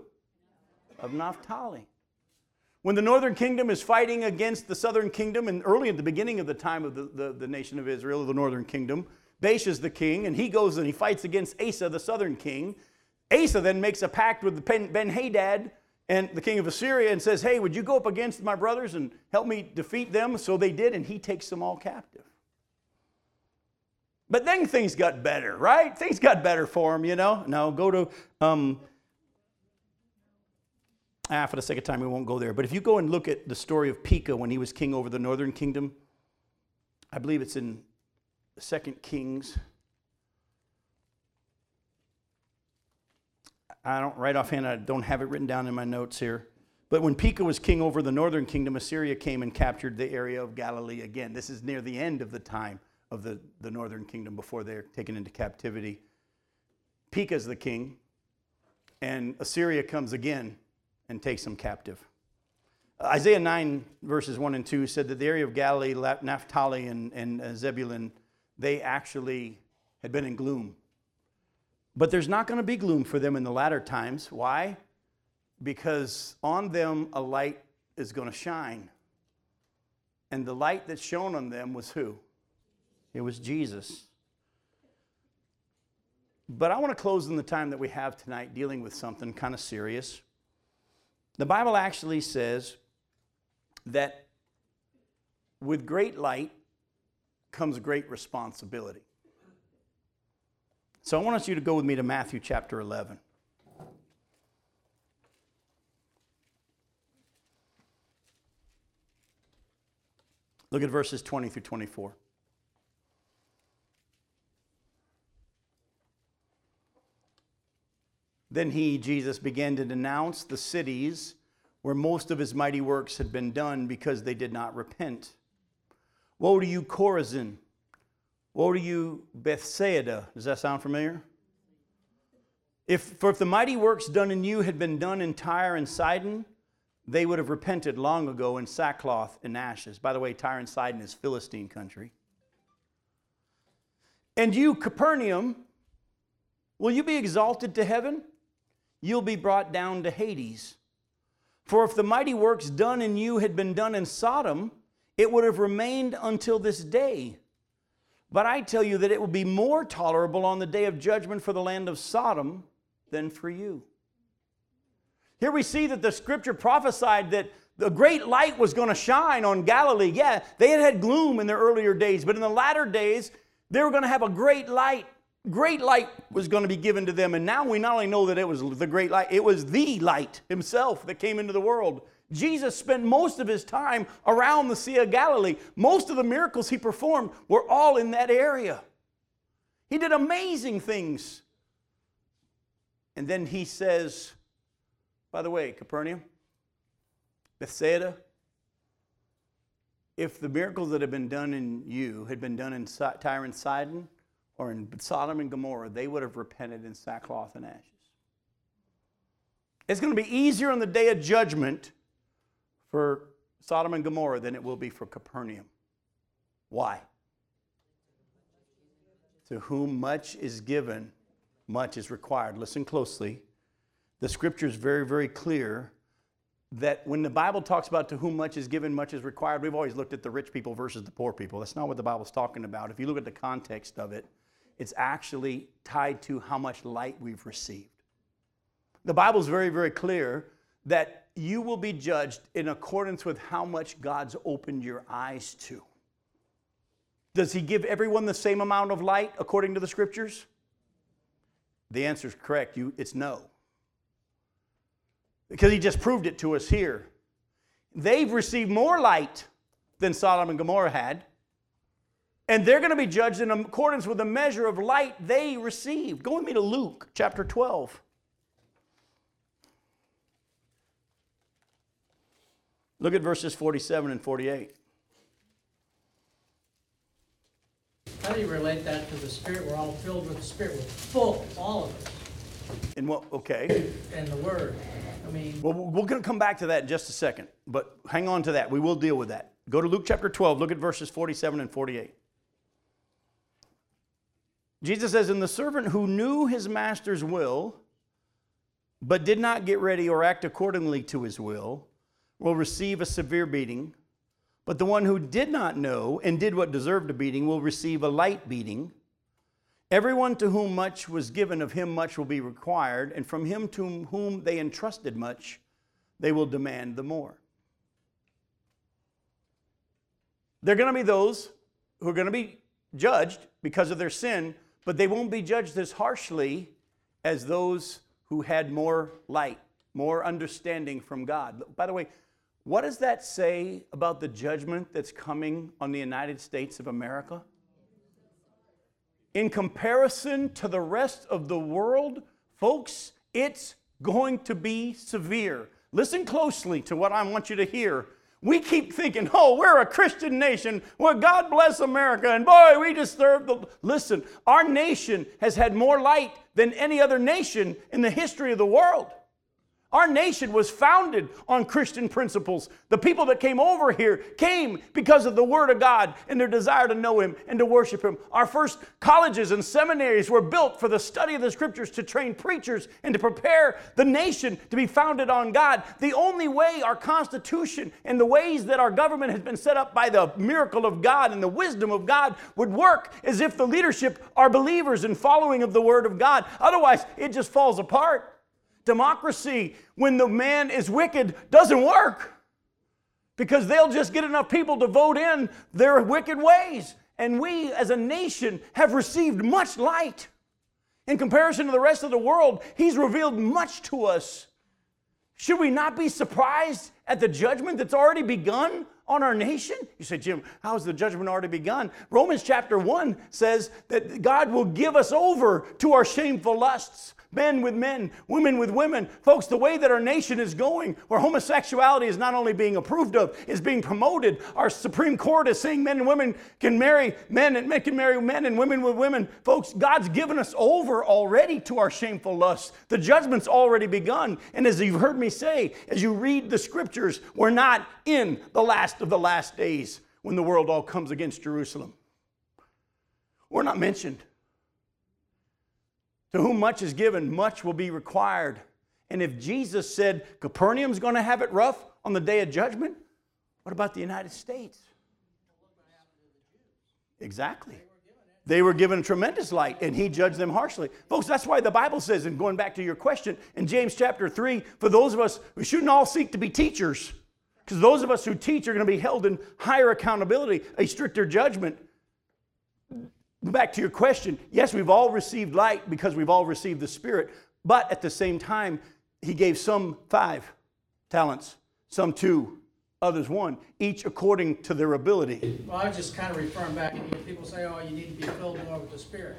Of Naphtali. When the northern kingdom is fighting against the southern kingdom, and early at the beginning of the time of the nation of Israel, the northern kingdom, Baasha's the king, and he goes and he fights against Asa, the southern king. Asa then makes a pact with Ben-Hadad and the king of Assyria and says, hey, would you go up against my brothers and help me defeat them? So they did, and he takes them all captive. But then things got better, right? Things got better for him, you know. Now go to, for the sake of time, we won't go there. But if you go and look at the story of Pekah when he was king over the northern kingdom, I believe it's in 2 Kings. I don't have it written down in my notes here. But when Pekah was king over the northern kingdom, Assyria came and captured the area of Galilee again. This is near the end of the time of the northern kingdom before they're taken into captivity. Pekah's the king, and Assyria comes again and takes them captive. Isaiah 9, verses 1 and 2 said that the area of Galilee, Naphtali, and Zebulun, they actually had been in gloom. But there's not going to be gloom for them in the latter times. Why? Because on them a light is going to shine. And the light that shone on them was who? It was Jesus. But I want to close in the time that we have tonight dealing with something kind of serious. The Bible actually says that with great light comes great responsibility. So I want you to go with me to Matthew chapter 11. Look at verses 20 through 24. Then he, Jesus, began to denounce the cities where most of his mighty works had been done because they did not repent. Woe to you, Chorazin! Woe to you, Bethsaida! Does that sound familiar? If the mighty works done in you had been done in Tyre and Sidon, they would have repented long ago in sackcloth and ashes. By the way, Tyre and Sidon is Philistine country. And you, Capernaum, will you be exalted to heaven? You'll be brought down to Hades. For if the mighty works done in you had been done in Sodom, it would have remained until this day. But I tell you that it will be more tolerable on the day of judgment for the land of Sodom than for you. Here we see that the scripture prophesied that the great light was going to shine on Galilee. Yeah, they had had gloom in their earlier days, but in the latter days, they were going to have a great light. Great light was going to be given to them. And now we not only know that it was the great light, it was the light himself that came into the world. Jesus spent most of his time around the Sea of Galilee. Most of the miracles he performed were all in that area. He did amazing things. And then he says, by the way, Capernaum, Bethsaida, if the miracles that have been done in you had been done in Tyre and Sidon or in Sodom and Gomorrah, they would have repented in sackcloth and ashes. It's going to be easier on the day of judgment for Sodom and Gomorrah than it will be for Capernaum. Why? To whom much is given, much is required. Listen closely. The scripture is very, very clear that when the Bible talks about to whom much is given, much is required, we've always looked at the rich people versus the poor people. That's not what the Bible's talking about. If you look at the context of it, it's actually tied to how much light we've received. The Bible's very, very clear that you will be judged in accordance with how much God's opened your eyes to. Does he give everyone the same amount of light according to the scriptures? The answer is correct. It's no. Because he just proved it to us here. They've received more light than Sodom and Gomorrah had. And they're going to be judged in accordance with the measure of light they received. Go with me to Luke chapter 12. Look at verses 47 and 48. How do you relate that to the Spirit? We're all filled with the Spirit. We're full, all of us. And what? Okay. And the Word. I mean. Well, we're going to come back to that in just a second, but hang on to that. We will deal with that. Go to Luke chapter 12. Look at verses 47 and 48. Jesus says, "And the servant who knew his master's will, but did not get ready or act accordingly to his will receive a severe beating. But the one who did not know and did what deserved a beating will receive a light beating. Everyone to whom much was given, of him much will be required, and from him to whom they entrusted much, they will demand the more." There are going to be those who are going to be judged because of their sin, but they won't be judged as harshly as those who had more light, more understanding from God. By the way, what does that say about the judgment that's coming on the United States of America? In comparison to the rest of the world, folks, it's going to be severe. Listen closely to what I want you to hear. We keep thinking, oh, we're a Christian nation. Well, God bless America. And boy, we just serve the... Listen, our nation has had more light than any other nation in the history of the world. Our nation was founded on Christian principles. The people that came over here came because of the Word of God and their desire to know Him and to worship Him. Our first colleges and seminaries were built for the study of the Scriptures to train preachers and to prepare the nation to be founded on God. The only way our Constitution and the ways that our government has been set up by the miracle of God and the wisdom of God would work is if the leadership are believers and following of the Word of God. Otherwise, it just falls apart. Democracy, when the man is wicked, doesn't work because they'll just get enough people to vote in their wicked ways. And we as a nation have received much light. In comparison to the rest of the world, He's revealed much to us. Should we not be surprised at the judgment that's already begun on our nation? You say, Jim, how has the judgment already begun? Romans chapter 1 says that God will give us over to our shameful lusts. Men with men, women with women. Folks, the way that our nation is going, where homosexuality is not only being approved of, it's being promoted. Our Supreme Court is saying men and women can marry men and men can marry men and women with women. Folks, God's given us over already to our shameful lusts. The judgment's already begun. And as you've heard me say, as you read the scriptures, we're not in the last of the last days when the world all comes against Jerusalem. We're not mentioned. To whom much is given, much will be required. And if Jesus said Capernaum's going to have it rough on the day of judgment, what about the United States? Exactly. They were given a tremendous light, and he judged them harshly. Folks, that's why the Bible says, and going back to your question, in James chapter 3, for those of us, we shouldn't all seek to be teachers, because those of us who teach are going to be held in higher accountability, a stricter judgment. Back to your question, yes, we've all received light because we've all received the Spirit, but at the same time, he gave some 5 talents, some 2, others 1, each according to their ability. Well, I was just kind of referring back to people say, oh, you need to be filled more with the Spirit.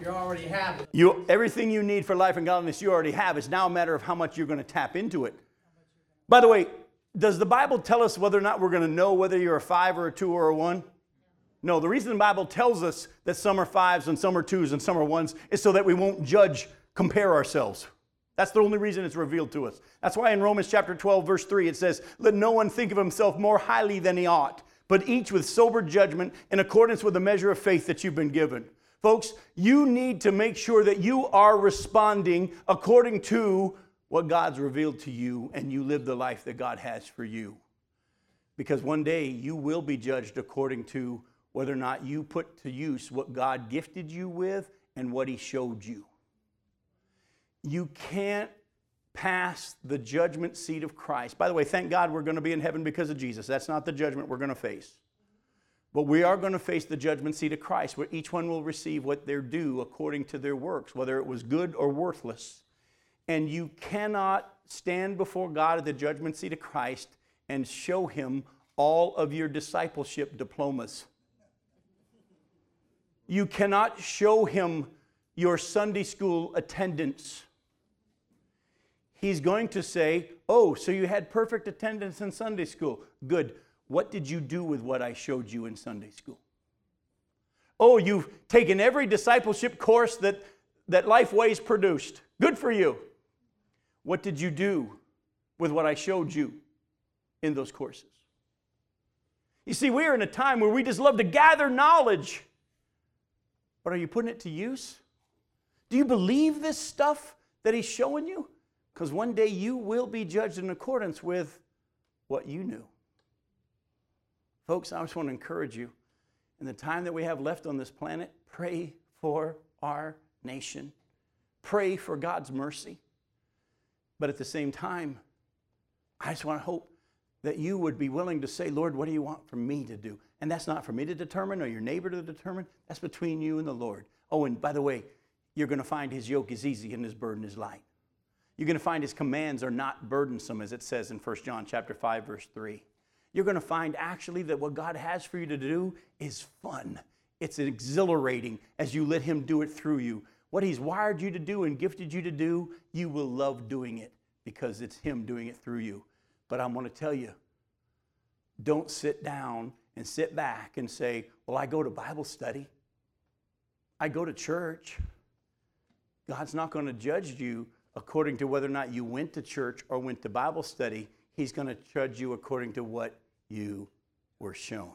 You already have it. Everything you need for life and godliness you already have. It's now a matter of how much you're going to tap into it. By the way, does the Bible tell us whether or not we're going to know whether you're a 5 or a 2 or a 1? No, the reason the Bible tells us that some are 5s and some are 2s and some are 1s is so that we won't judge, compare ourselves. That's the only reason it's revealed to us. That's why in Romans chapter 12, verse 3, it says, let no one think of himself more highly than he ought, but each with sober judgment in accordance with the measure of faith that you've been given. Folks, you need to make sure that you are responding according to what God's revealed to you, and you live the life that God has for you. Because one day you will be judged according to whether or not you put to use what God gifted you with and what he showed you. You can't pass the judgment seat of Christ. By the way, thank God we're going to be in heaven because of Jesus. That's not the judgment we're going to face. But we are going to face the judgment seat of Christ, where each one will receive what they're due according to their works, whether it was good or worthless. And you cannot stand before God at the judgment seat of Christ and show him all of your discipleship diplomas. You cannot show him your Sunday school attendance. He's going to say, oh, so you had perfect attendance in Sunday school. Good. What did you do with what I showed you in Sunday school? Oh, you've taken every discipleship course that Lifeway's produced. Good for you. What did you do with what I showed you in those courses? You see, we're in a time where we just love to gather knowledge. But are you putting it to use? Do you believe this stuff that he's showing you? Because one day you will be judged in accordance with what you knew. Folks, I just want to encourage you. In the time that we have left on this planet, pray for our nation. Pray for God's mercy. But at the same time, I just want to hope that you would be willing to say, Lord, what do you want for me to do? And that's not for me to determine or your neighbor to determine. That's between you and the Lord. Oh, and by the way, you're going to find his yoke is easy and his burden is light. You're going to find his commands are not burdensome, as it says in 1 John chapter 5, verse 3. You're going to find actually that what God has for you to do is fun. It's exhilarating as you let him do it through you. What he's wired you to do and gifted you to do, you will love doing it because it's him doing it through you. But I want to tell you, don't sit down and sit back and say, well, I go to Bible study. I go to church. God's not going to judge you according to whether or not you went to church or went to Bible study. He's going to judge you according to what you were shown.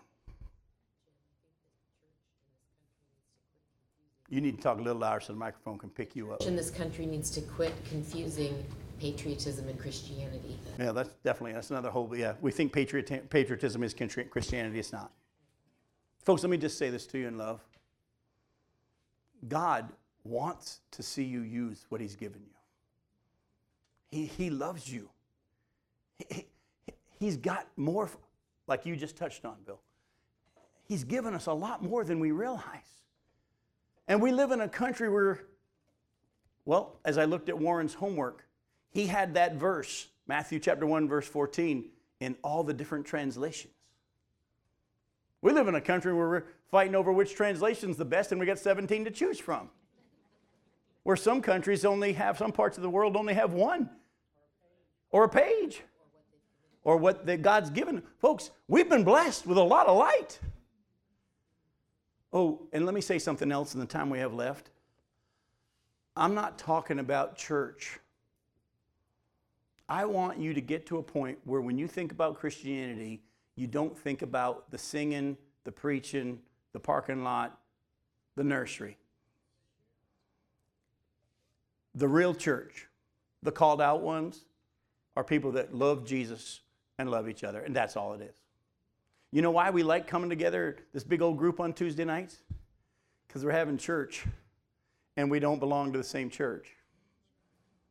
You need to talk a little louder so the microphone can pick you up. And this country needs to quit confusing patriotism and Christianity. Yeah, that's another whole, we think patriotism is Christianity, it's not. Folks, let me just say this to you in love. God wants to see you use what he's given you. He loves you. He's got more, like you just touched on, Bill. He's given us a lot more than we realize. And we live in a country where, well, as I looked at Warren's homework, he had that verse, Matthew chapter 1, verse 14, in all the different translations. We live in a country where we're fighting over which translation's the best, and we got 17 to choose from. Where some countries only have, some parts of the world only have one, or a page, or what that God's given. Folks, we've been blessed with a lot of light. Oh, and let me say something else in the time we have left. I'm not talking about church. I want you to get to a point where when you think about Christianity, you don't think about the singing, the preaching, the parking lot, the nursery. The real church, the called out ones, are people that love Jesus and love each other, and that's all it is. You know why we like coming together, this big old group on Tuesday nights? because we're having church and we don't belong to the same church.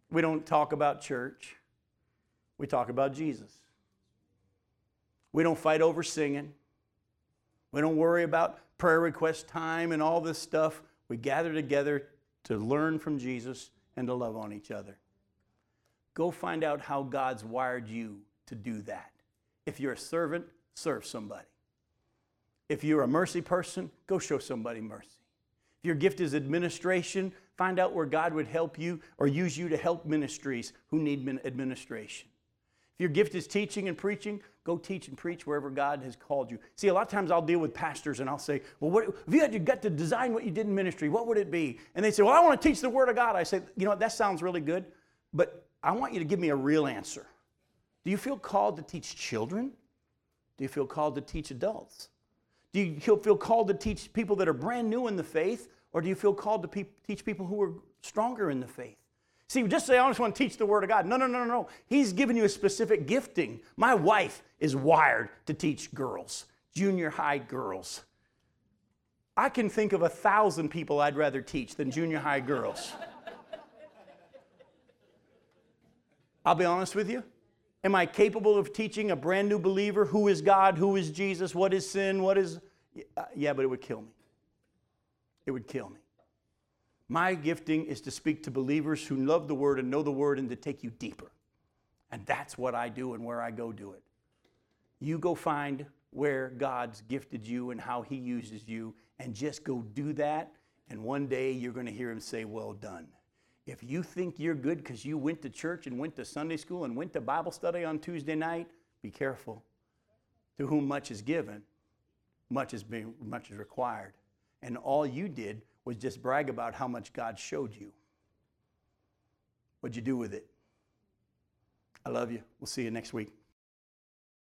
We don't talk about church. We talk about Jesus. We don't fight over singing. We don't worry about prayer request time and all this stuff. We gather together to learn from Jesus and to love on each other. Go find out how God's wired you to do that. If you're a servant, serve somebody. If you're a mercy person, go show somebody mercy. If your gift is administration, find out where God would help you or use you to help ministries who need administration. If your gift is teaching and preaching, go teach and preach wherever God has called you. See, a lot of times I'll deal with pastors and I'll say, well, what, if you had your gut to design what you did in ministry, what would it be? And they say, well, I want to teach the Word of God. I say, you know, that sounds really good, but I want you to give me a real answer. Do you feel called to teach children? Do you feel called to teach adults? Do you feel called to teach people that are brand new in the faith? Or do you feel called to teach people who are stronger in the faith? See, just say, I just want to teach the Word of God. No. He's given you a specific gifting. My wife is wired to teach girls, junior high girls. I can think of 1,000 people I'd rather teach than junior high girls. I'll be honest with you. Am I capable of teaching a brand new believer who is God, who is Jesus, what is sin, what is... Yeah, but it would kill me. It would kill me. My gifting is to speak to believers who love the Word and know the Word and to take you deeper. And that's what I do and where I go do it. You go find where God's gifted you and how He uses you and just go do that. And one day you're going to hear Him say, well done. If you think you're good because you went to church and went to Sunday school and went to Bible study on Tuesday night, be careful. To whom much is given, much is required. And all you did was just brag about how much God showed you. What'd you do with it? I love you. We'll see you next week.